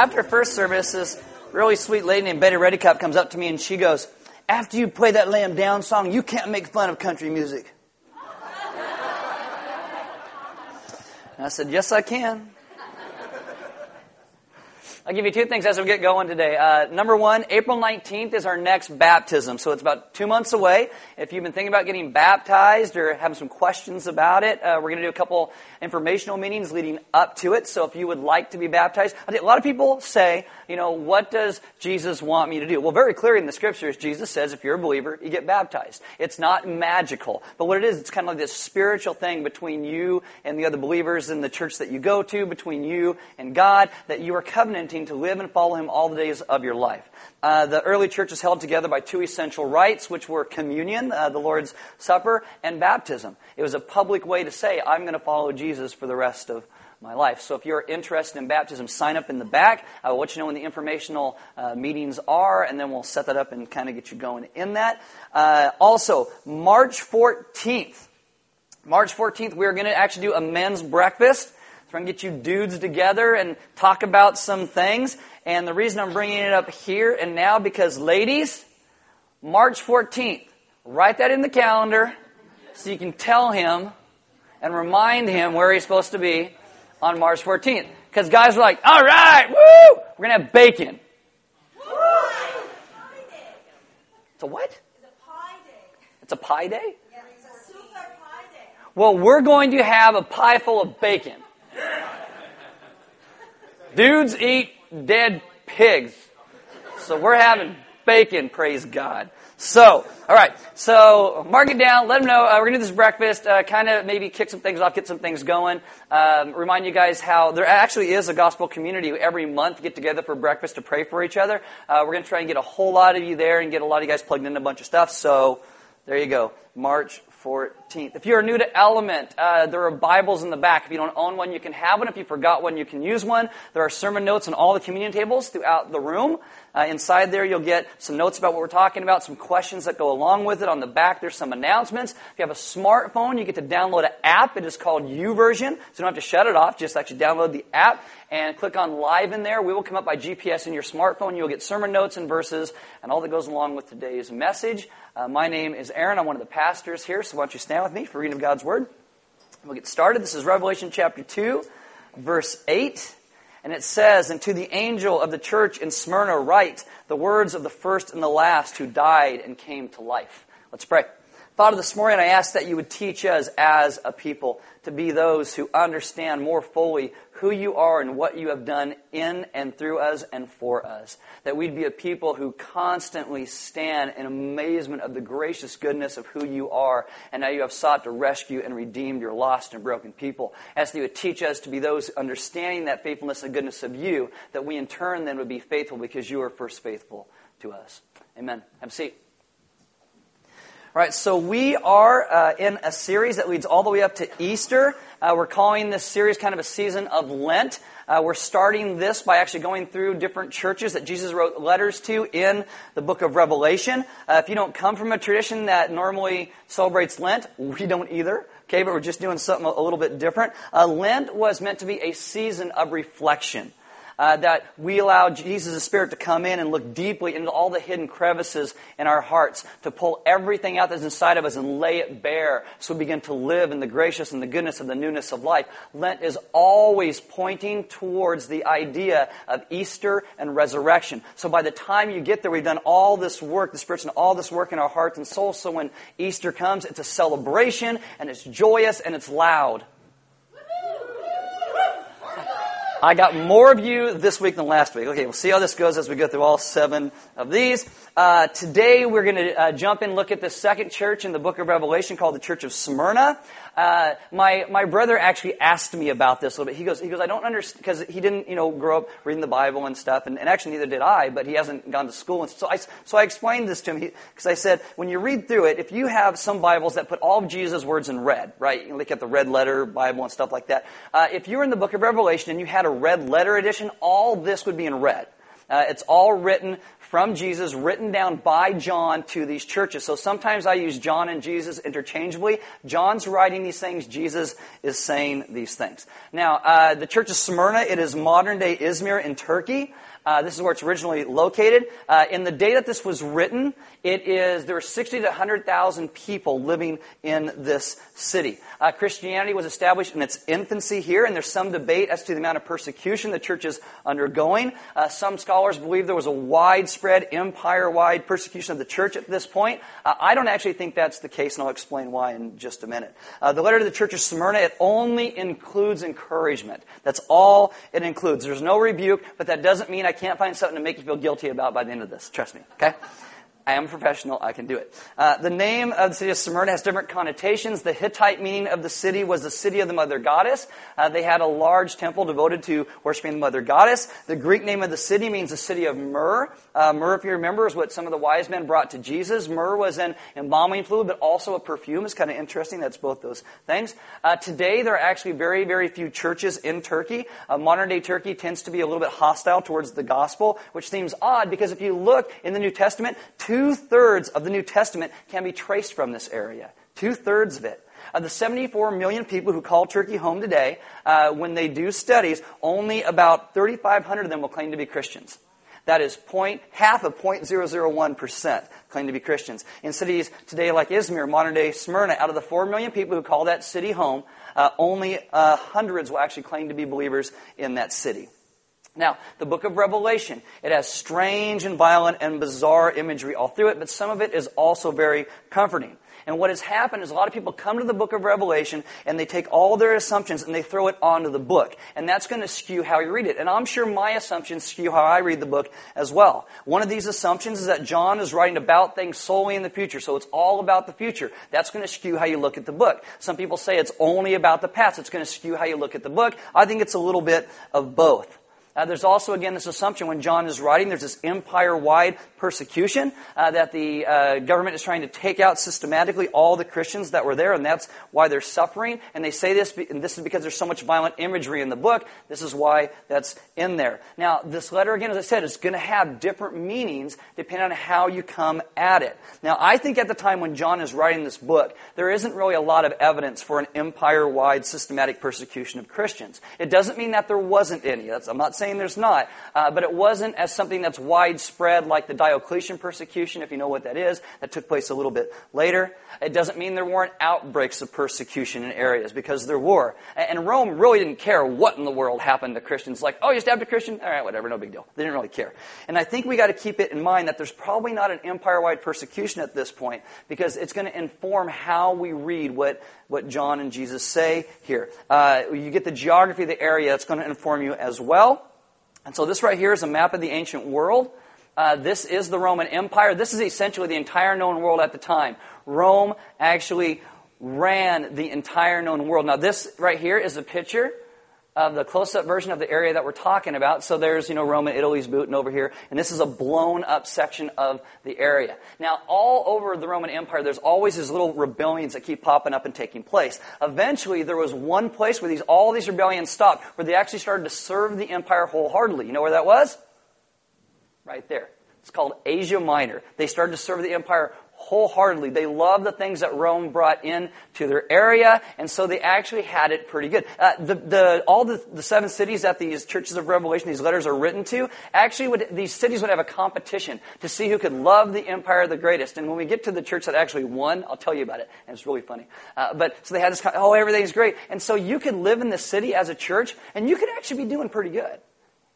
after first service, this really sweet lady named Betty Reddickup comes up to me and she goes, "After you play that Lamb Down song, you can't make fun of country music." And I said, "Yes, I can." I'll give you two things as we get going today. Number one, April 19th is our next baptism, so it's about 2 months away. If you've been thinking about getting baptized or having some questions about it, we're going to do a couple informational meetings leading up to it, so if you would like to be baptized. A lot of people say, you know, what does Jesus want me to do? Well, very clearly in the Scriptures, Jesus says if you're a believer, you get baptized. It's not magical, but what it is, it's kind of like this spiritual thing between you and the other believers in the church that you go to, between you and God, that you are covenanted to live and follow him all the days of your life. The early church is held together by two essential rites, which were communion, the Lord's Supper, and baptism. It was a public way to say, I'm going to follow Jesus for the rest of my life. So if you're interested in baptism, sign up in the back. I'll let you know when the informational meetings are, and then we'll set that up and kind of get you going in that. Also, March 14th, we're going to actually do a men's breakfast. So I'm going to get you dudes together and talk about some things. And the reason I'm bringing it up here and now, because ladies, March 14th, write that in the calendar so you can tell him and remind him where he's supposed to be on March 14th. Because guys are like, all right, woo! We're going to have bacon. Woo! It's a what? It's a pie day. It's a pie day? Yeah, it's a super pie day. Well, we're going to have a pie full of bacon. Dudes eat dead pigs. So we're having bacon, praise God. So, all right. So mark it down. Let them know. We're going to do this breakfast, kind of maybe kick some things off, get some things going. Remind you guys how there actually is a gospel community every month. Get together for breakfast to pray for each other. We're going to try and get a whole lot of you there and get a lot of you guys plugged into a bunch of stuff. So there you go. March 14th. If you're new to Element, there are Bibles in the back. If you don't own one, you can have one. If you forgot one, you can use one. There are sermon notes on all the communion tables throughout the room. Inside there, you'll get some notes about what we're talking about, some questions that go along with it. On the back, there's some announcements. If you have a smartphone, you get to download an app. It is called Uversion, so you don't have to shut it off. Just actually download the app and click on Live in there. We will come up by GPS in your smartphone. You'll get sermon notes and verses and all that goes along with today's message. My name is Aaron. I'm one of the pastors here, so why don't you stand with me for reading of God's Word. We'll get started. This is Revelation chapter 2, verse 8. And it says, "And to the angel of the church in Smyrna write the words of the first and the last who died and came to life." Let's pray. Father, this morning I ask that you would teach us as a people to be those who understand more fully who you are and what you have done in and through us and for us. That we'd be a people who constantly stand in amazement of the gracious goodness of who you are and how you have sought to rescue and redeem your lost and broken people. As you would teach us to be those understanding that faithfulness and goodness of you, that we in turn then would be faithful because you are first faithful to us. Amen. Have a seat. All right, so we are in a series that leads all the way up to Easter. We're calling this series kind of a season of Lent. We're starting this by actually going through different churches that Jesus wrote letters to in the book of Revelation. If you don't come from a tradition that normally celebrates Lent, we don't either. Okay, but we're just doing something a little bit different. Lent was meant to be a season of reflection. That we allow Jesus' Spirit to come in and look deeply into all the hidden crevices in our hearts, to pull everything out that's inside of us and lay it bare so we begin to live in the gracious and the goodness of the newness of life. Lent is always pointing towards the idea of Easter and resurrection. So by the time you get there, we've done all this work, the Spirit's done all this work in our hearts and souls, so when Easter comes, it's a celebration, and it's joyous, and it's loud. I got more of you this week than last week. Okay, we'll see how this goes as we go through all seven of these. Today we're going to jump in and look at the second church in the book of Revelation called the Church of Smyrna. My brother actually asked me about this a little bit. He goes, I don't understand, because he didn't, grow up reading the Bible and stuff, and actually neither did I, but he hasn't gone to school. And so I explained this to him, because I said, when you read through it, if you have some Bibles that put all of Jesus' words in red, right? You look at the red letter Bible and stuff like that. If you were in the book of Revelation and you had a red letter edition, all this would be in red. It's all written from Jesus, written down by John to these churches. So sometimes I use John and Jesus interchangeably. John's writing these things. Jesus is saying these things. Now, the church of Smyrna, it is modern-day Izmir in Turkey. This is where it's originally located. In the day that this was written, there were 60 to 100,000 people living in this city. Christianity was established in its infancy here, and there's some debate as to the amount of persecution the church is undergoing. Some scholars believe there was a widespread, empire-wide persecution of the church at this point. I don't actually think that's the case, and I'll explain why in just a minute. The letter to the church of Smyrna, it only includes encouragement. That's all it includes. There's no rebuke, but that doesn't mean I can't find something to make you feel guilty about by the end of this. Trust me, okay? I am a professional. I can do it. The name of the city of Smyrna has different connotations. The Hittite meaning of the city was the city of the mother goddess. They had a large temple devoted to worshiping the mother goddess. The Greek name of the city means the city of myrrh. Myrrh, if you remember, is what some of the wise men brought to Jesus. Myrrh was an embalming fluid, but also a perfume. It's kind of interesting. That's both those things. Today, there are actually very, very few churches in Turkey. Modern-day Turkey tends to be a little bit hostile towards the gospel, which seems odd because if you look in the New Testament, two-thirds of the New Testament can be traced from this area. Two-thirds of it. Of the 74 million people who call Turkey home today, when they do studies, only about 3,500 of them will claim to be Christians. That is half of 0.001% claim to be Christians. In cities today like Izmir, modern-day Smyrna, out of the 4 million people who call that city home, only hundreds will actually claim to be believers in that city. Now, the book of Revelation, it has strange and violent and bizarre imagery all through it, but some of it is also very comforting. And what has happened is a lot of people come to the book of Revelation and they take all their assumptions and they throw it onto the book. And that's going to skew how you read it. And I'm sure my assumptions skew how I read the book as well. One of these assumptions is that John is writing about things solely in the future. So it's all about the future. That's going to skew how you look at the book. Some people say it's only about the past. It's going to skew how you look at the book. I think it's a little bit of both. There's also, again, this assumption when John is writing, there's this empire-wide persecution that the government is trying to take out systematically all the Christians that were there, and that's why they're suffering. And they say this, and this is because there's so much violent imagery in the book. This is why that's in there. Now, this letter, again, as I said, is going to have different meanings depending on how you come at it. Now, I think at the time when John is writing this book, there isn't really a lot of evidence for an empire-wide systematic persecution of Christians. It doesn't mean that there wasn't any. I'm not saying there's not, but it wasn't as something that's widespread like the Diocletian persecution, if you know what that is, that took place a little bit later. It doesn't mean there weren't outbreaks of persecution in areas, because there were. And Rome really didn't care what in the world happened to Christians. Like, oh, you stabbed a Christian? All right, whatever, no big deal. They didn't really care. And I think we got to keep it in mind that there's probably not an empire-wide persecution at this point, because it's going to inform how we read what John and Jesus say here. You get the geography of the area. It's going to inform you as well. And so this right here is a map of the ancient world. This is the Roman Empire. This is essentially the entire known world at the time. Rome actually ran the entire known world. Now this right here is a picture of the close-up version of the area that we're talking about. So there's, Rome and Italy's booting over here. And this is a blown-up section of the area. Now, all over the Roman Empire, there's always these little rebellions that keep popping up and taking place. Eventually, there was one place where all these rebellions stopped, where they actually started to serve the empire wholeheartedly. You know where that was? Right there. It's called Asia Minor. They started to serve the empire wholeheartedly. They loved the things that Rome brought in to their area, and so they actually had it pretty good. All the seven cities that these churches of Revelation, these letters are written to, actually these cities would have a competition to see who could love the empire the greatest. And when we get to the church that actually won, I'll tell you about it, and it's really funny. So they had this, everything's great. And so you could live in this city as a church, and you could actually be doing pretty good.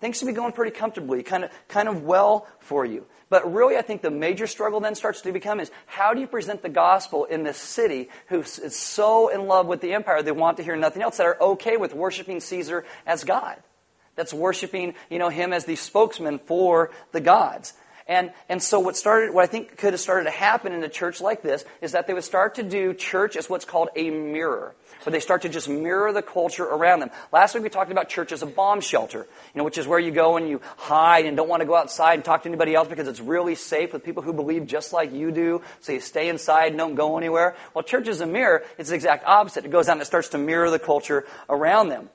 Things should be going pretty comfortably, kind of well for you. But really, I think the major struggle then starts to become is, how do you present the gospel in this city who is so in love with the empire they want to hear nothing else, that are okay with worshiping Caesar as God? That's worshiping, him as the spokesman for the gods. And so what I think could have started to happen in a church like this is that they would start to do church as what's called a mirror, where they start to just mirror the culture around them. Last week we talked about church as a bomb shelter, which is where you go and you hide and don't want to go outside and talk to anybody else because it's really safe with people who believe just like you do, so you stay inside and don't go anywhere. Well, church as a mirror, it's the exact opposite. It goes out and it starts to mirror the culture around them.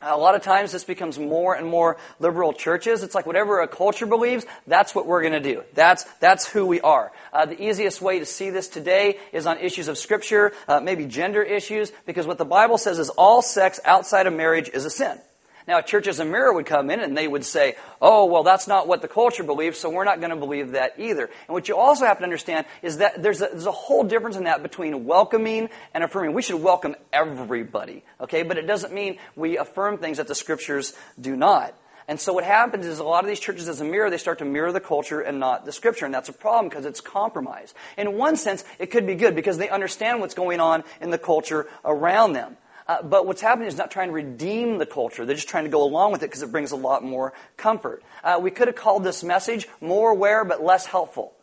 A lot of times this becomes more and more liberal churches. It's like whatever a culture believes, that's what we're going to do. That's who we are. The easiest way to see this today is on issues of Scripture, maybe gender issues, because what the Bible says is all sex outside of marriage is a sin. Now, churches and mirror would come in and they would say, oh, well, that's not what the culture believes, so we're not going to believe that either. And what you also have to understand is that there's a whole difference in that between welcoming and affirming. We should welcome everybody, okay? But it doesn't mean we affirm things that the Scriptures do not. And so what happens is a lot of these churches as a mirror, they start to mirror the culture and not the Scripture. And that's a problem because it's compromise. In one sense, it could be good because they understand what's going on in the culture around them. But what's happening is not trying to redeem the culture. They're just trying to go along with it because it brings a lot more comfort. We could have called this message more aware but less helpful.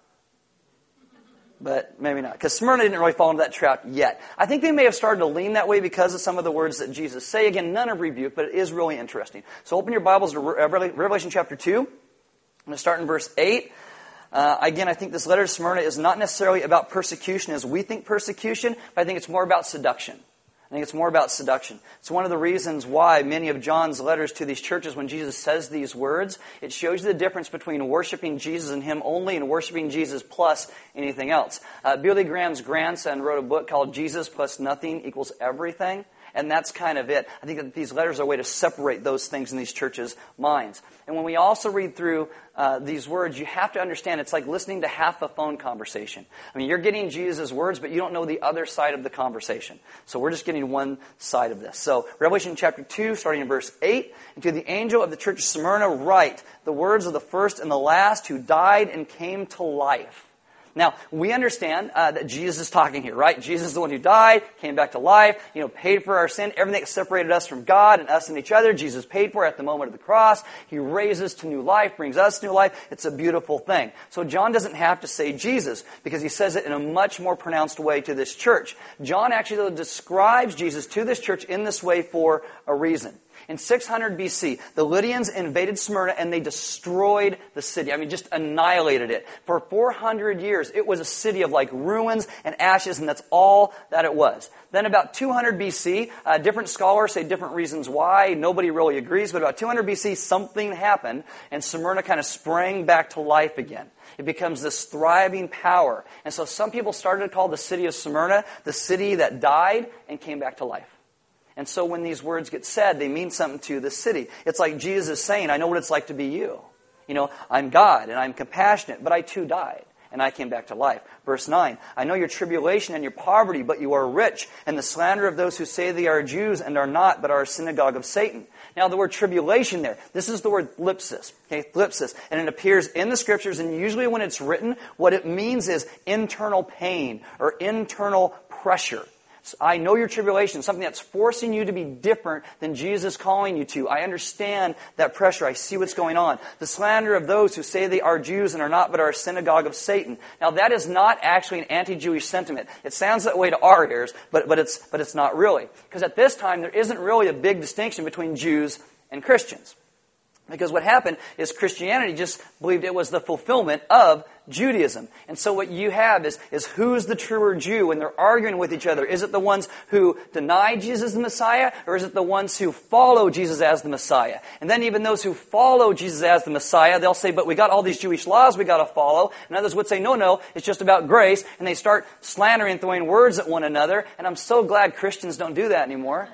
But maybe not, because Smyrna didn't really fall into that trap yet. I think they may have started to lean that way because of some of the words that Jesus say. Again, none of rebuke, but it is really interesting. So open your Bibles to Revelation chapter 2. I'm going to start in verse 8. Again, I think this letter to Smyrna is not necessarily about persecution as we think persecution, but I think it's more about seduction. I think it's more about seduction. It's one of the reasons why many of John's letters to these churches, when Jesus says these words, it shows you the difference between worshiping Jesus and Him only and worshiping Jesus plus anything else. Billy Graham's grandson wrote a book called Jesus Plus Nothing Equals Everything, and that's kind of it. I think that these letters are a way to separate those things in these churches' minds. And when we also read through these words, you have to understand it's like listening to half a phone conversation. I mean, you're getting Jesus' words, but you don't know the other side of the conversation. So we're just getting one side of this. So Revelation chapter 2, starting in verse 8, and to the angel of the church of Smyrna write, the words of the first and the last who died and came to life. Now, we understand that Jesus is talking here, right? Jesus is the one who died, came back to life, paid for our sin, everything that separated us from God and us and each other, Jesus paid for at the moment of the cross. He raises to new life, brings us to new life. It's a beautiful thing. So John doesn't have to say Jesus because he says it in a much more pronounced way to this church. John actually describes Jesus to this church in this way for a reason. In 600 BC, the Lydians invaded Smyrna and they destroyed the city. I mean, just annihilated it. For 400 years, it was a city of like ruins and ashes, and that's all that it was. Then about 200 BC, different scholars say different reasons why. Nobody really agrees, but about 200 BC, something happened, and Smyrna kind of sprang back to life again. It becomes this thriving power. And so some people started to call the city of Smyrna the city that died and came back to life. And so when these words get said, they mean something to the city. It's like Jesus is saying, I know what it's like to be you. I'm God and I'm compassionate, but I too died and I came back to life. Verse 9, I know your tribulation and your poverty, but you are rich, and the slander of those who say they are Jews and are not, but are a synagogue of Satan. Now the word tribulation there, this is the word thlipsis. Okay, thlipsis. And it appears in the Scriptures, and usually when it's written, what it means is internal pain or internal pressure. I know your tribulation, something that's forcing you to be different than Jesus calling you to. I understand that pressure. I see what's going on. The slander of those who say they are Jews and are not, but are a synagogue of Satan. Now, that is not actually an anti-Jewish sentiment. It sounds that way to our ears, but it's not really. Because at this time, there isn't really a big distinction between Jews and Christians. Because what happened is Christianity just believed it was the fulfillment of Judaism. And so what you have is who's the truer Jew, and they're arguing with each other. Is it the ones who deny Jesus the Messiah, or is it the ones who follow Jesus as the Messiah? And then even those who follow Jesus as the Messiah, they'll say, but we got all these Jewish laws we got to follow. And others would say, no, it's just about grace. And they start slandering and throwing words at one another. And I'm so glad Christians don't do that anymore.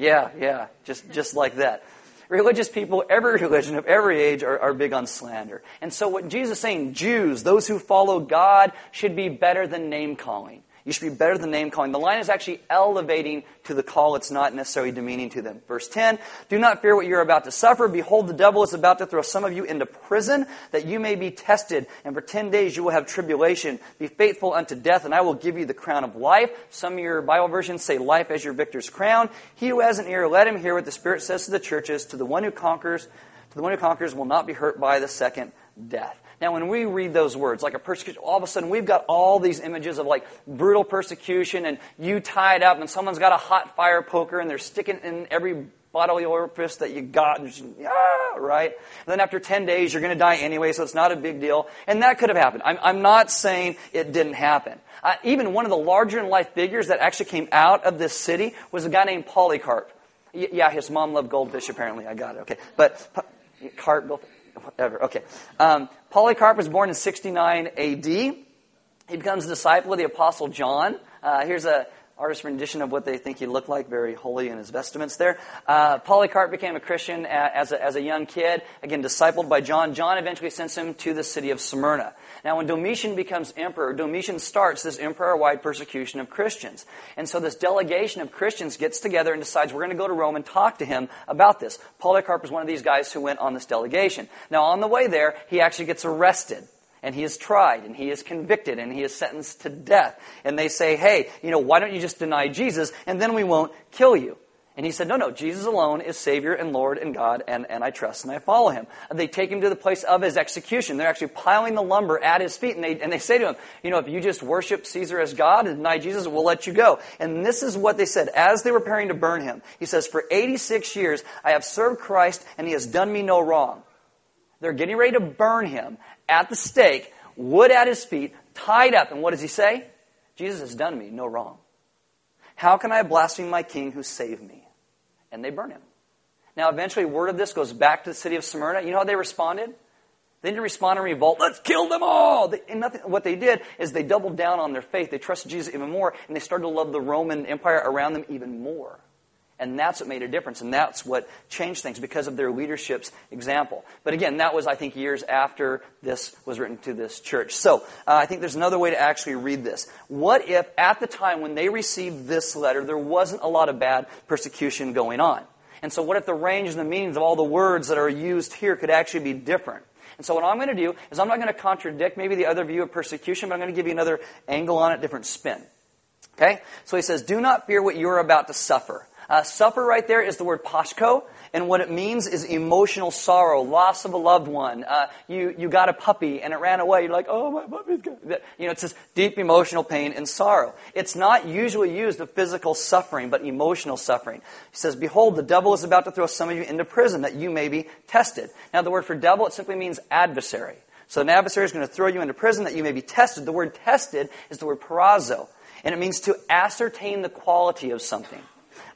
Yeah, just like that. Religious people, every religion of every age are big on slander. And so what Jesus is saying, Jews, those who follow God, should be better than name-calling. You should be better than name-calling. The line is actually elevating to the call. It's not necessarily demeaning to them. Verse 10, do not fear what you're about to suffer. Behold, the devil is about to throw some of you into prison, that you may be tested. And for 10 days you will have tribulation. Be faithful unto death, and I will give you the crown of life. Some of your Bible versions say life as your victor's crown. He who has an ear, let him hear what the Spirit says to the churches. To the one who conquers will not be hurt by the second death. Now, when we read those words, like a persecution, all of a sudden we've got all these images of like brutal persecution and you tied up and someone's got a hot fire poker and they're sticking in every bodily orifice that you got, and just, right? And then after 10 days, you're going to die anyway, so it's not a big deal. And that could have happened. I'm not saying it didn't happen. Even one of the larger-in-life figures that actually came out of this city was a guy named Polycarp. Yeah, his mom loved goldfish, apparently. I got it, okay. But whatever, okay. Polycarp was born in 69 A.D. He becomes a disciple of the Apostle John. Here's an artist's rendition of what they think he looked like, very holy in his vestments there. Polycarp became a Christian as a young kid, again, discipled by John. John eventually sends him to the city of Smyrna. Now, when Domitian becomes emperor, Domitian starts this emperor-wide persecution of Christians. And so this delegation of Christians gets together and decides, we're going to go to Rome and talk to him about this. Polycarp is one of these guys who went on this delegation. Now, on the way there, he actually gets arrested. And he is tried, and he is convicted, and he is sentenced to death. And they say, hey, why don't you just deny Jesus, and then we won't kill you. And he said, no, Jesus alone is Savior and Lord and God, and I trust and I follow him. And they take him to the place of his execution. They're actually piling the lumber at his feet, and they say to him, if you just worship Caesar as God and deny Jesus, we'll let you go. And this is what they said. As they were preparing to burn him, he says, for 86 years I have served Christ, and he has done me no wrong. They're getting ready to burn him at the stake, wood at his feet, tied up. And what does he say? Jesus has done me no wrong. How can I blaspheme my king who saved me? And they burn him. Now, eventually, word of this goes back to the city of Smyrna. You know how they responded? They didn't respond in revolt. Let's kill them all! What they did is they doubled down on their faith. They trusted Jesus even more, and they started to love the Roman Empire around them even more. And that's what made a difference, and that's what changed things because of their leadership's example. But again, that was, I think, years after this was written to this church. So I think there's another way to actually read this. What if, at the time when they received this letter, there wasn't a lot of bad persecution going on? And so what if the range and the meanings of all the words that are used here could actually be different? And so what I'm going to do is I'm not going to contradict maybe the other view of persecution, but I'm going to give you another angle on it, different spin. Okay? So he says, do not fear what you're about to suffer. Suffer right there is the word pashko, and what it means is emotional sorrow, loss of a loved one. You got a puppy and it ran away. You're like, oh, my puppy's gone. It's this deep emotional pain and sorrow. It's not usually used of physical suffering, but emotional suffering. He says, behold, the devil is about to throw some of you into prison that you may be tested. Now, the word for devil, it simply means adversary. So an adversary is going to throw you into prison that you may be tested. The word tested is the word parazo, and it means to ascertain the quality of something.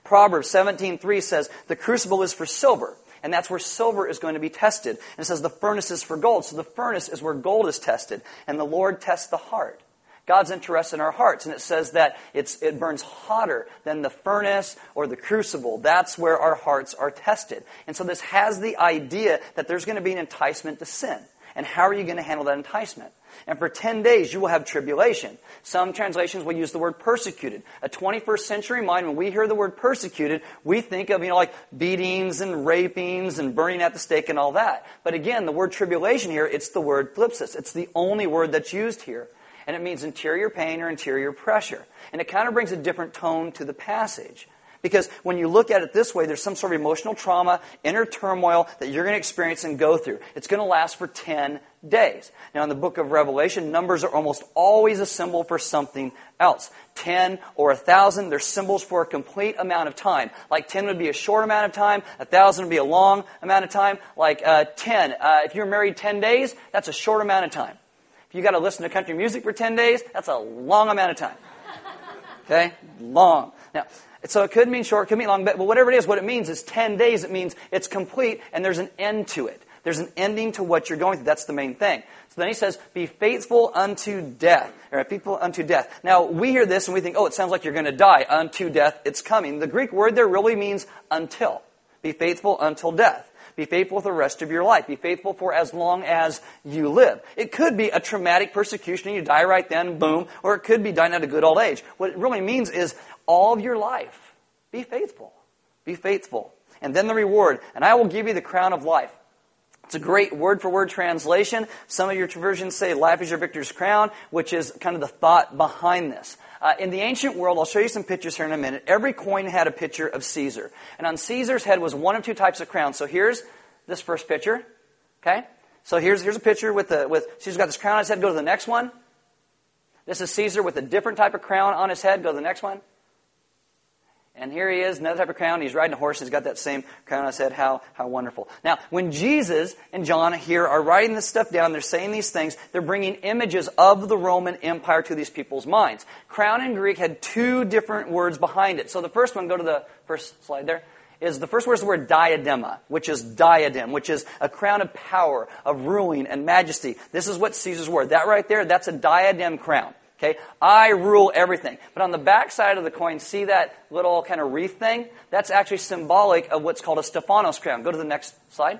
Proverbs 17:3 says, the crucible is for silver, and that's where silver is going to be tested. And it says the furnace is for gold, so the furnace is where gold is tested, and the Lord tests the heart. God's interested in our hearts, and it says that it burns hotter than the furnace or the crucible. That's where our hearts are tested. And so this has the idea that there's going to be an enticement to sin. And how are you going to handle that enticement? And for 10 days, you will have tribulation. Some translations will use the word persecuted. A 21st century mind, when we hear the word persecuted, we think of, like beatings and rapings and burning at the stake and all that. But again, the word tribulation here, it's the word phlipsis. It's the only word that's used here. And it means interior pain or interior pressure. And it kind of brings a different tone to the passage. Because when you look at it this way, there's some sort of emotional trauma, inner turmoil that you're going to experience and go through. It's going to last for 10 days. Now, in the book of Revelation, numbers are almost always a symbol for something else. 10 or 1,000, they're symbols for a complete amount of time. Like 10 would be a short amount of time, 1,000 would be a long amount of time. Like 10, if you're married 10 days, that's a short amount of time. If you got to listen to country music for 10 days, that's a long amount of time. Okay? Long. Now, so it could mean short, it could mean long, but whatever it is, what it means is 10 days. It means it's complete, and there's an end to it. There's an ending to what you're going through. That's the main thing. So then he says, be faithful unto death. Or faithful unto death. Now, we hear this, and we think, oh, it sounds like you're going to die. Unto death, it's coming. The Greek word there really means until. Be faithful until death. Be faithful for the rest of your life. Be faithful for as long as you live. It could be a traumatic persecution, and you die right then, boom. Or it could be dying at a good old age. What it really means is, all of your life, be faithful. Be faithful. And then the reward, and I will give you the crown of life. It's a great word-for-word translation. Some of your versions say, life is your victor's crown, which is kind of the thought behind this. In the ancient world, I'll show you some pictures here in a minute, every coin had a picture of Caesar. And on Caesar's head was one of two types of crowns. So here's this first picture, okay? So here's a picture with Caesar's got this crown on his head. Go to the next one. This is Caesar with a different type of crown on his head. Go to the next one. And here he is, another type of crown. He's riding a horse. He's got that same crown. I said, how wonderful. Now, when Jesus and John here are writing this stuff down, they're saying these things, they're bringing images of the Roman Empire to these people's minds. Crown in Greek had two different words behind it. So the first one, go to the first slide there, is the first word is the word diadema, which is diadem, which is a crown of power, of ruling and majesty. This is what Caesar's wore. That right there, that's a diadem crown. Okay, I rule everything. But on the back side of the coin, see that little kind of wreath thing? That's actually symbolic of what's called a Stephanos crown. Go to the next slide.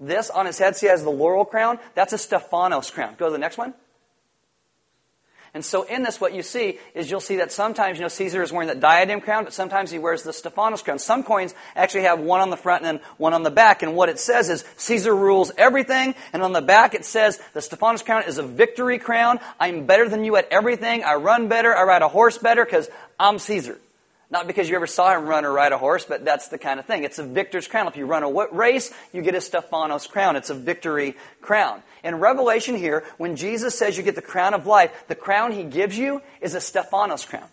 This on his head, see, has the laurel crown. That's a Stephanos crown. Go to the next one. And so in this, what you see is you'll see that sometimes, you know, Caesar is wearing that diadem crown, but sometimes he wears the Stephanos crown. Some coins actually have one on the front and then one on the back. And what it says is Caesar rules everything. And on the back it says the Stephanos crown is a victory crown. I'm better than you at everything. I run better. I ride a horse better because I'm Caesar. Not because you ever saw him run or ride a horse, but that's the kind of thing. It's a victor's crown. If you run a race, you get a Stephanos crown. It's a victory crown. In Revelation here, when Jesus says you get the crown of life, the crown he gives you is a Stephanos crown.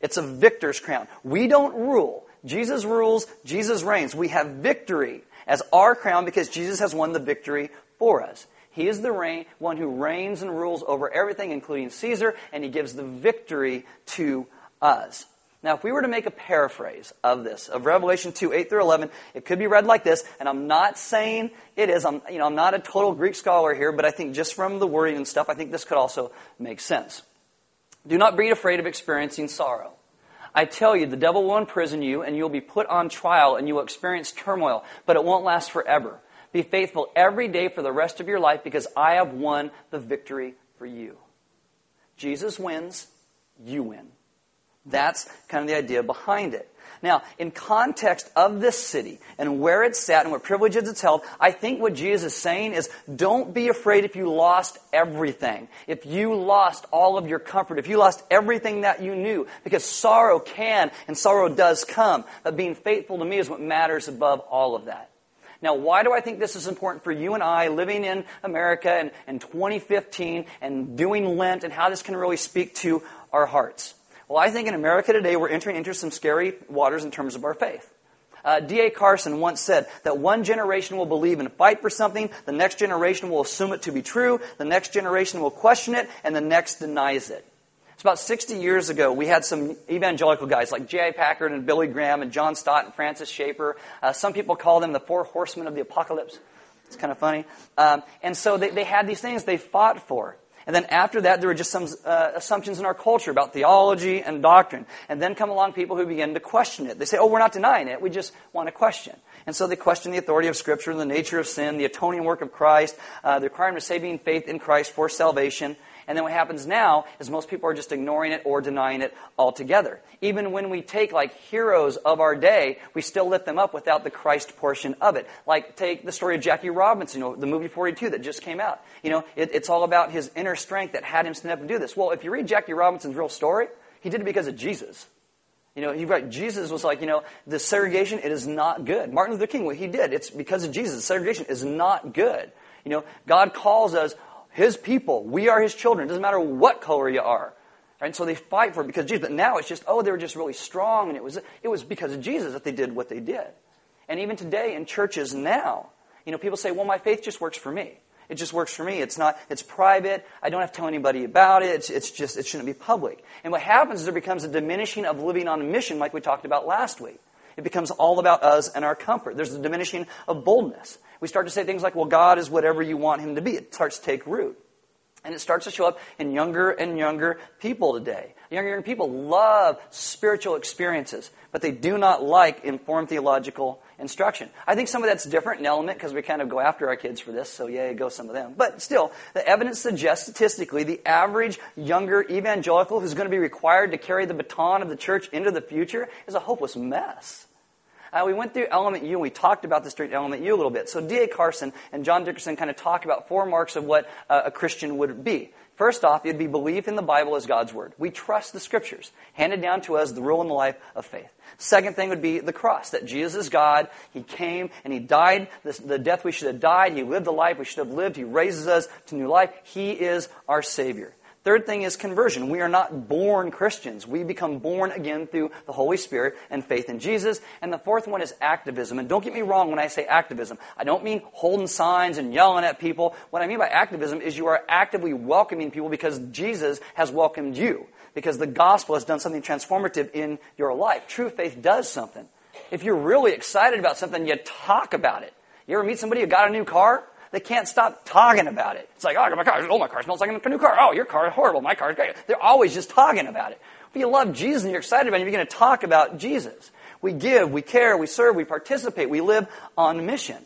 It's a victor's crown. We don't rule. Jesus rules. Jesus reigns. We have victory as our crown because Jesus has won the victory for us. He is the one who reigns and rules over everything, including Caesar, and he gives the victory to us. Now, if we were to make a paraphrase of this, of Revelation 2, 8 through 11, it could be read like this, and I'm not saying it is. I'm not a total Greek scholar here, but I think just from the wording and stuff, I think this could also make sense. Do not be afraid of experiencing sorrow. I tell you, the devil will imprison you, and you will be put on trial, and you will experience turmoil, but it won't last forever. Be faithful every day for the rest of your life, because I have won the victory for you. Jesus wins, you win. That's kind of the idea behind it. Now, in context of this city and where it's sat and what privileges it's held, I think what Jesus is saying is don't be afraid if you lost everything, if you lost all of your comfort, if you lost everything that you knew, because sorrow can and sorrow does come. But being faithful to me is what matters above all of that. Now, why do I think this is important for you and I living in America and 2015 and doing Lent and how this can really speak to our hearts? Well, I think in America today, we're entering into some scary waters in terms of our faith. D.A. Carson once said that one generation will believe and fight for something, the next generation will assume it to be true, the next generation will question it, and the next denies it. It's about 60 years ago, we had some evangelical guys like J.I. Packer and Billy Graham and John Stott and Francis Schaeffer. Some people call them the Four Horsemen of the Apocalypse. It's kind of funny. And so they had these things they fought for. And then after that, there were just some assumptions in our culture about theology and doctrine. And then come along people who begin to question it. They say, oh, we're not denying it. We just want to question. And so they question the authority of Scripture, the nature of sin, the atoning work of Christ, the requirement of saving faith in Christ for salvation. And then what happens now is most people are just ignoring it or denying it altogether. Even when we take like heroes of our day, we still lift them up without the Christ portion of it. Like take the story of Jackie Robinson, you know, the movie 42 that just came out. You know, it's all about his inner strength that had him stand up and do this. Well, if you read Jackie Robinson's real story, he did it because of Jesus. You know, you've got Jesus was like, you know, the segregation, it is not good. Martin Luther King, what he did, it's because of Jesus. Segregation is not good. You know, God calls us His people. We are His children. It doesn't matter what color you are. And so they fight for it because of Jesus. But now it's just, oh, they were just really strong. And it was because of Jesus that they did what they did. And even today in churches now, you know, people say, well, my faith just works for me. It just works for me. It's private. I don't have to tell anybody about it. It shouldn't be public. And what happens is there becomes a diminishing of living on a mission like we talked about last week. It becomes all about us and our comfort. There's a diminishing of boldness. We start to say things like, well, God is whatever you want him to be. It starts to take root. And it starts to show up in younger and younger people today. Younger and younger people love spiritual experiences, but they do not like informed theological instruction. I think some of that's different in Element because we kind of go after our kids for this, so yay, go some of them. But still, the evidence suggests statistically the average younger evangelical who's going to be required to carry the baton of the church into the future is a hopeless mess. We went through Element U and we talked about this during Element U a little bit. So D.A. Carson and John Dickerson kind of talk about four marks of what a Christian would be. First off, it'd be belief in the Bible as God's Word. We trust the Scriptures, handed down to us the rule and the life of faith. Second thing would be the cross, that Jesus is God. He came and He died the death we should have died. He lived the life we should have lived. He raises us to new life. He is our Savior. Third thing is conversion. We are not born Christians. We become born again through the Holy Spirit and faith in Jesus. And the fourth one is activism. And don't get me wrong when I say activism. I don't mean holding signs and yelling at people. What I mean by activism is you are actively welcoming people because Jesus has welcomed you. Because the gospel has done something transformative in your life. True faith does something. If you're really excited about something, you talk about it. You ever meet somebody who got a new car? They can't stop talking about it. It's like, oh, my car, smells like a new car. Oh, your car is horrible. My car is great. They're always just talking about it. If you love Jesus and you're excited about it, you're going to talk about Jesus. We give, we care, we serve, we participate, we live on mission.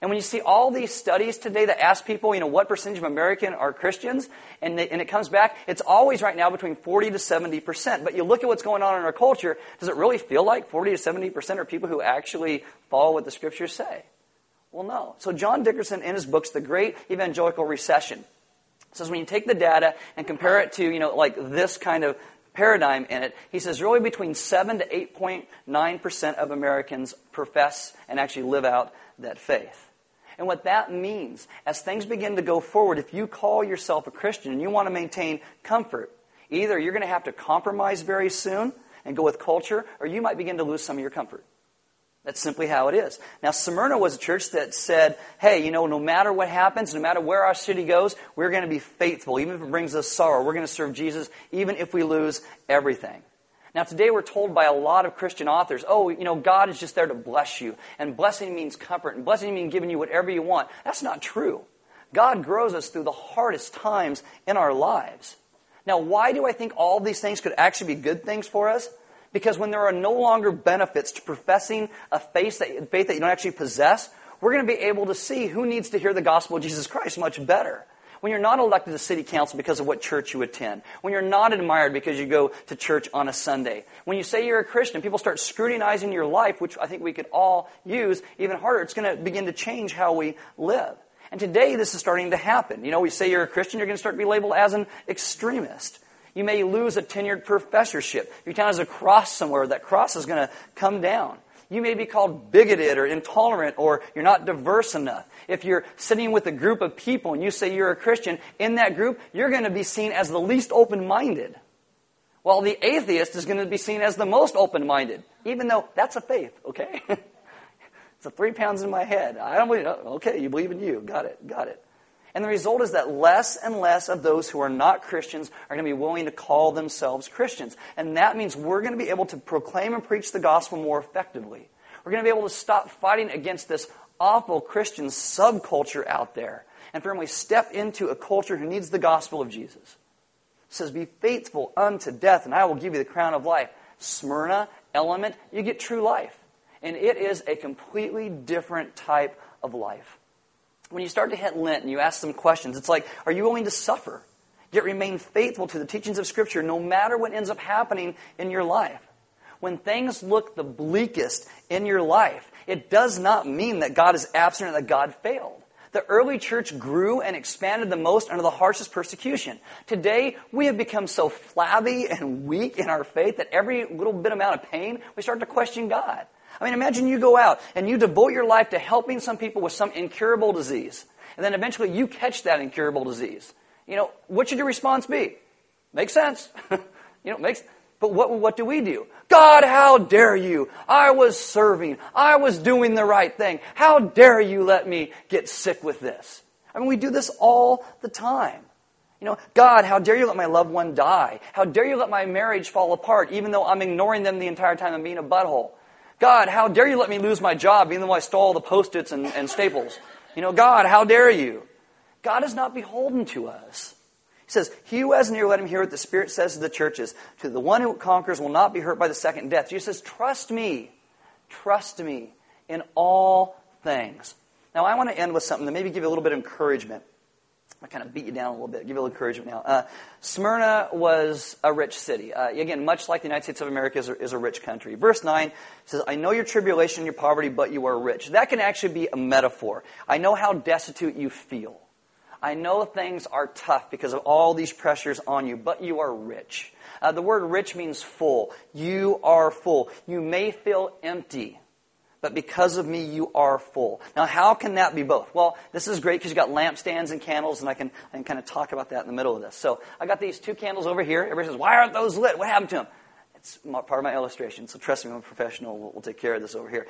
And when you see all these studies today that ask people, what percentage of Americans are Christians, and it comes back, it's always right now between 40 to 70%. But you look at what's going on in our culture, does it really feel like 40 to 70% are people who actually follow what the Scriptures say? Well, no. So John Dickerson, in his books, The Great Evangelical Recession, says when you take the data and compare it to, like this kind of paradigm in it, he says really between 7 to 8.9% of Americans profess and actually live out that faith. And what that means, as things begin to go forward, if you call yourself a Christian and you want to maintain comfort, either you're going to have to compromise very soon and go with culture, or you might begin to lose some of your comfort. That's simply how it is. Now, Smyrna was a church that said, hey, no matter what happens, no matter where our city goes, we're going to be faithful. Even if it brings us sorrow, we're going to serve Jesus, even if we lose everything. Now, today we're told by a lot of Christian authors, God is just there to bless you. And blessing means comfort. And blessing means giving you whatever you want. That's not true. God grows us through the hardest times in our lives. Now, why do I think all these things could actually be good things for us? Because when there are no longer benefits to professing a faith that you don't actually possess, we're going to be able to see who needs to hear the gospel of Jesus Christ much better. When you're not elected to city council because of what church you attend. When you're not admired because you go to church on a Sunday. When you say you're a Christian, people start scrutinizing your life, which I think we could all use even harder. It's going to begin to change how we live. And today this is starting to happen. We say you're a Christian, you're going to start to be labeled as an extremist. You may lose a tenured professorship. Your town has a cross somewhere. That cross is going to come down. You may be called bigoted or intolerant or you're not diverse enough. If you're sitting with a group of people and you say you're a Christian, in that group, you're going to be seen as the least open-minded. While the atheist is going to be seen as the most open-minded, even though that's a faith, okay? It's a 3 pounds in my head. I don't believe it. Okay, you believe in you. Got it. And the result is that less and less of those who are not Christians are going to be willing to call themselves Christians. And that means we're going to be able to proclaim and preach the gospel more effectively. We're going to be able to stop fighting against this awful Christian subculture out there and firmly step into a culture who needs the gospel of Jesus. It says, be faithful unto death, and I will give you the crown of life. Smyrna, Element, you get true life. And it is a completely different type of life. When you start to hit Lent and you ask some questions, it's like, are you willing to suffer, yet remain faithful to the teachings of Scripture no matter what ends up happening in your life? When things look the bleakest in your life, it does not mean that God is absent or that God failed. The early church grew and expanded the most under the harshest persecution. Today, we have become so flabby and weak in our faith that every little bit amount of pain, we start to question God. I mean, imagine you go out and you devote your life to helping some people with some incurable disease. And then eventually you catch that incurable disease. What should your response be? Makes sense. But what do we do? God, how dare you? I was serving. I was doing the right thing. How dare you let me get sick with this? I mean, we do this all the time. God, how dare you let my loved one die? How dare you let my marriage fall apart even though I'm ignoring them the entire time and being a butthole? God, how dare you let me lose my job even though I stole all the Post-its and staples? God, how dare you? God is not beholden to us. He says, he who has an ear, let him hear what the Spirit says to the churches. To the one who conquers will not be hurt by the second death. Jesus says, trust me in all things. Now, I want to end with something that maybe give you a little bit of encouragement. I kind of beat you down a little bit, give you a little encouragement now. Smyrna was a rich city. Again, much like the United States of America is a rich country. Verse 9 says, I know your tribulation and your poverty, but you are rich. That can actually be a metaphor. I know how destitute you feel. I know things are tough because of all these pressures on you, but you are rich. The word rich means full. You are full. You may feel empty, but because of me you are full. Now, how can that be both? Well, this is great because you've got lampstands and candles, and I can kind of talk about that in the middle of this. So I got these two candles over here. Everybody says, why aren't those lit? What happened to them? It's part of my illustration, so trust me, I'm a professional. We'll take care of this over here.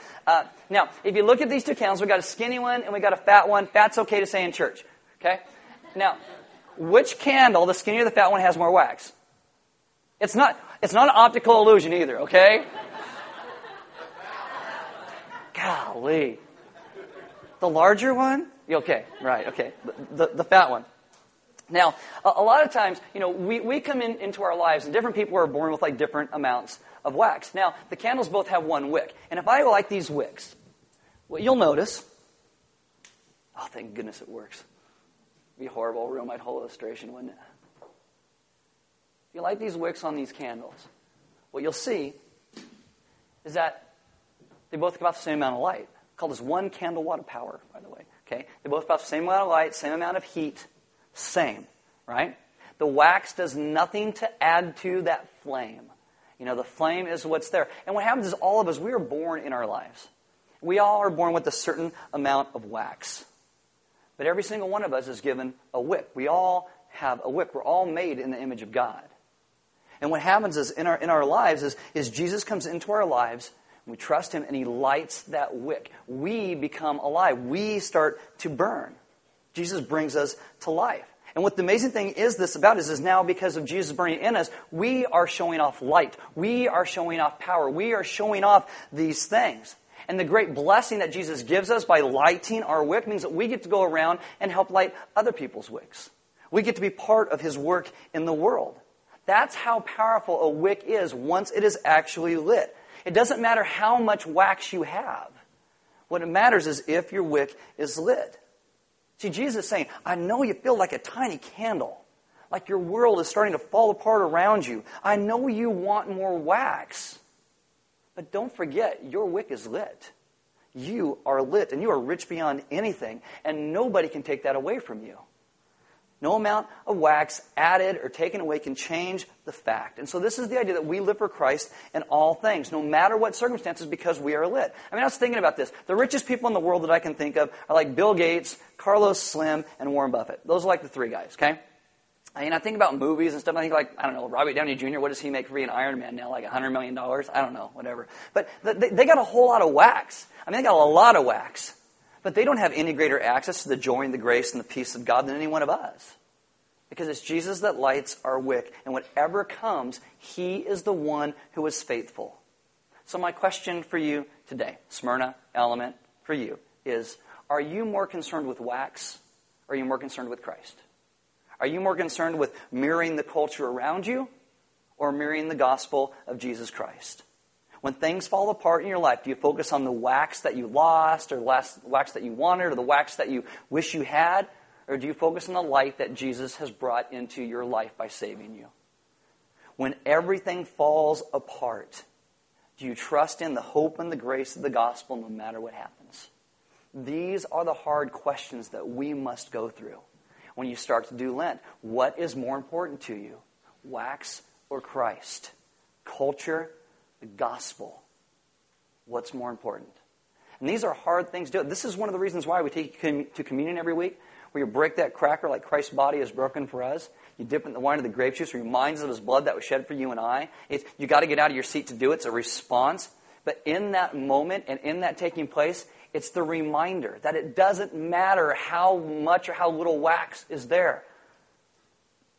Now, if you look at these two candles, we got a skinny one and we got a fat one. Fat's okay to say in church, okay? Now, which candle, the skinnier the fat one, has more wax? It's not an optical illusion either, okay? Golly. The larger one? Okay, right, okay. The fat one. Now, a lot of times, we come into our lives, and different people are born with, different amounts of wax. Now, the candles both have one wick. And if I light these wicks, what you'll notice... Oh, thank goodness it works. It would be horrible, ruin my whole illustration, wouldn't it? You light these wicks on these candles. What you'll see is that they both give off the same amount of light. I call this 1 candle watt of power, by the way. Okay? They both give off the same amount of light, same amount of heat. Same, right? The wax does nothing to add to that flame. The flame is what's there. And what happens is all of us, we are born in our lives. We all are born with a certain amount of wax. But every single one of us is given a wick. We all have a wick. We're all made in the image of God. And what happens is in our lives is Jesus comes into our lives. We trust him and he lights that wick. We become alive. We start to burn. Jesus brings us to life. And what the amazing thing is this about is now because of Jesus burning in us, we are showing off light. We are showing off power. We are showing off these things. And the great blessing that Jesus gives us by lighting our wick means that we get to go around and help light other people's wicks. We get to be part of his work in the world. That's how powerful a wick is once it is actually lit. It doesn't matter how much wax you have. What matters is if your wick is lit. See, Jesus is saying, I know you feel like a tiny candle, like your world is starting to fall apart around you. I know you want more wax. But don't forget, your wick is lit. You are lit, and you are rich beyond anything, and nobody can take that away from you. No amount of wax added or taken away can change the fact. And so this is the idea that we live for Christ in all things, no matter what circumstances, because we are lit. I was thinking about this. The richest people in the world that I can think of are like Bill Gates, Carlos Slim, and Warren Buffett. Those are like the three guys, okay? I think about movies and stuff. I think Robert Downey Jr., what does he make for being Iron Man now? Like $100 million? I don't know, whatever. But they got a whole lot of wax. They got a lot of wax. But they don't have any greater access to the joy and the grace and the peace of God than any one of us. Because it's Jesus that lights our wick. And whatever comes, he is the one who is faithful. So my question for you today, Smyrna, Element, for you, is, are you more concerned with wax, or are you more concerned with Christ? Are you more concerned with mirroring the culture around you, or mirroring the gospel of Jesus Christ? When things fall apart in your life, do you focus on the wax that you lost, or the wax that you wanted, or the wax that you wish you had? Or do you focus on the light that Jesus has brought into your life by saving you? When everything falls apart, do you trust in the hope and the grace of the gospel no matter what happens? These are the hard questions that we must go through. When you start to do Lent, what is more important to you? Wax or Christ? Culture? The gospel. What's more important? And these are hard things to do. This is one of the reasons why we take you to communion every week, where you break that cracker like Christ's body is broken for us. You dip it in the wine of the grape juice, reminds of his blood that was shed for you and I. You got to get out of your seat to do it. It's a response. But in that moment and in that taking place, it's the reminder that it doesn't matter how much or how little wax is there.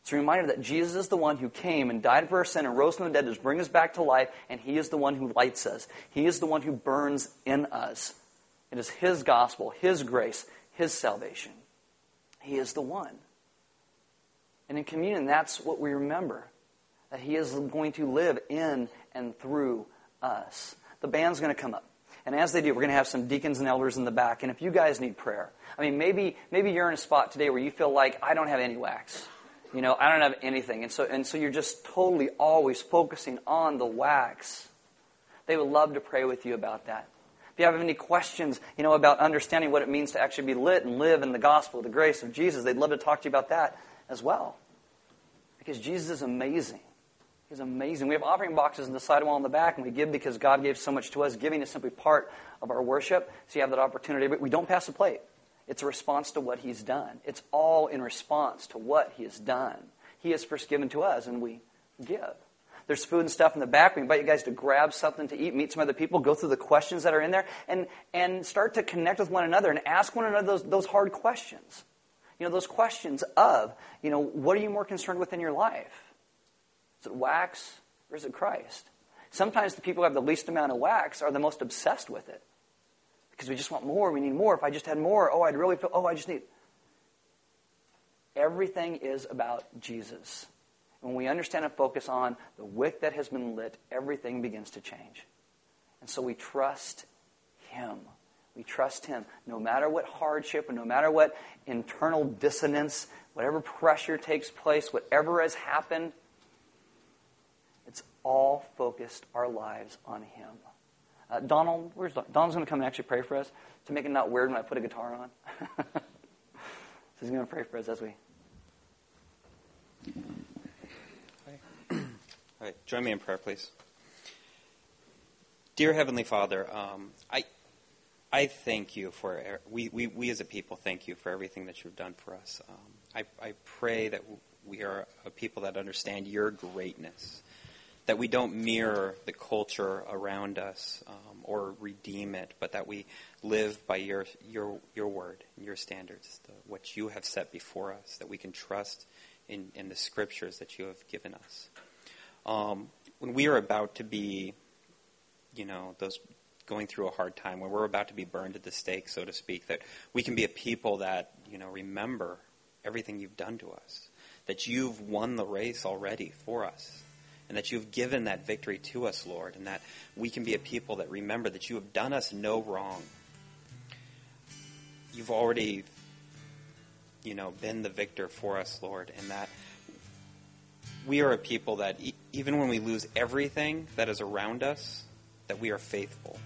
It's a reminder that Jesus is the one who came and died for our sin and rose from the dead to bring us back to life, and he is the one who lights us. He is the one who burns in us. It is his gospel, his grace, his salvation. He is the one. And in communion, that's what we remember, that he is going to live in and through us. The band's going to come up. And as they do, we're going to have some deacons and elders in the back. And if you guys need prayer, maybe you're in a spot today where you feel like, I don't have any wax. I don't have anything. And so you're just totally always focusing on the wax. They would love to pray with you about that. If you have any questions, about understanding what it means to actually be lit and live in the gospel, the grace of Jesus, they'd love to talk to you about that as well. Because Jesus is amazing. is amazing. We have offering boxes on the side wall in the back, and we give because God gave so much to us. Giving is simply part of our worship, so you have that opportunity. But we don't pass the plate. It's a response to what he's done. It's all in response to what he has done. He has first given to us, and we give. There's food and stuff in the back. We invite you guys to grab something to eat, meet some other people, go through the questions that are in there, and start to connect with one another and ask one another those hard questions. You know, those questions of, you know, what are you more concerned with in your life? Is it wax or is it Christ? Sometimes the people who have the least amount of wax are the most obsessed with it. Because we just want more, we need more. If I just had more, oh, I'd really feel, oh, I just need. Everything is about Jesus. When we understand and focus on the wick that has been lit, everything begins to change. And so we trust him. We trust him. No matter what hardship, and no matter what internal dissonance, whatever pressure takes place, whatever has happened, it's all focused our lives on him. Donald, where's Don? Donald's going to come and actually pray for us to make it not weird when I put a guitar on. So he's going to pray for us as we... All right, join me in prayer, please. Dear Heavenly Father, I thank you for, we as a people thank you for everything that you've done for us. I pray that we are a people that understand your greatness, that we don't mirror the culture around us or redeem it, but that we live by your word, and your standards, what you have set before us, that we can trust in the scriptures that you have given us. When we are about to be, you know, those going through a hard time, when we're about to be burned at the stake, so to speak, that we can be a people that, you know, remember everything you've done to us, that you've won the race already for us, and that you've given that victory to us, Lord, and that we can be a people that remember that you have done us no wrong. You've already, you know, been the victor for us, Lord, and that we are a people that even when we lose everything that is around us, that we are faithful,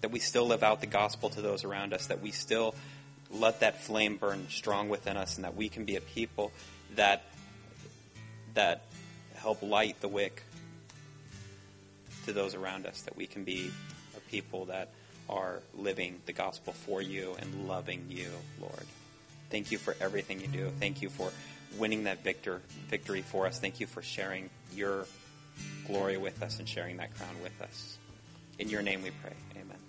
that we still live out the gospel to those around us, that we still let that flame burn strong within us, and that we can be a people that help light the wick to those around us, that we can be a people that are living the gospel for you and loving you, Lord. Thank you for everything you do. Thank you for winning that victory for us. Thank you for sharing your glory with us and sharing that crown with us. In your name we pray. Amen.